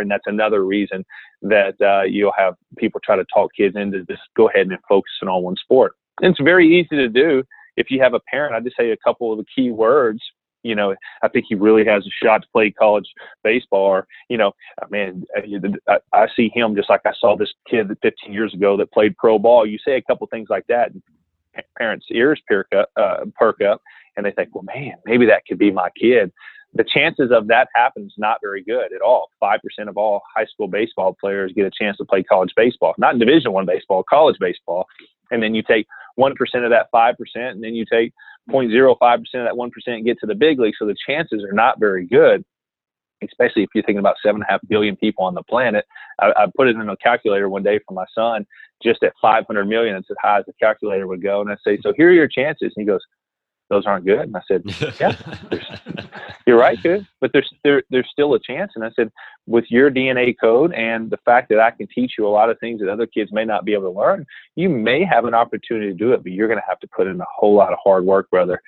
And that's another reason that you'll have people try to talk kids into just go ahead and focusing on one sport. And it's very easy to do. If you have a parent, I just say a couple of the key words. You know, I think he really has a shot to play college baseball. Or, you know, man, I see him just like I saw this kid 15 years ago that played pro ball. You say a couple things like that, and parents' ears perk up, and they think, well, man, maybe that could be my kid. The chances of that happening is not very good at all. 5% of all high school baseball players get a chance to play college baseball, not Division I baseball, college baseball. And then you take 1% of that 5%, and then you take 0.05% of that 1% and get to the big league. So the chances are not very good, especially if you're thinking about 7.5 billion people on the planet. I put it in a calculator one day for my son, just at 500 million. It's as high as the calculator would go. And I say, so here are your chances. And he goes, those aren't good. And I said, yeah, you're right, kid. But there's still a chance. And I said, with your DNA code and the fact that I can teach you a lot of things that other kids may not be able to learn, you may have an opportunity to do it, but you're going to have to put in a whole lot of hard work, brother.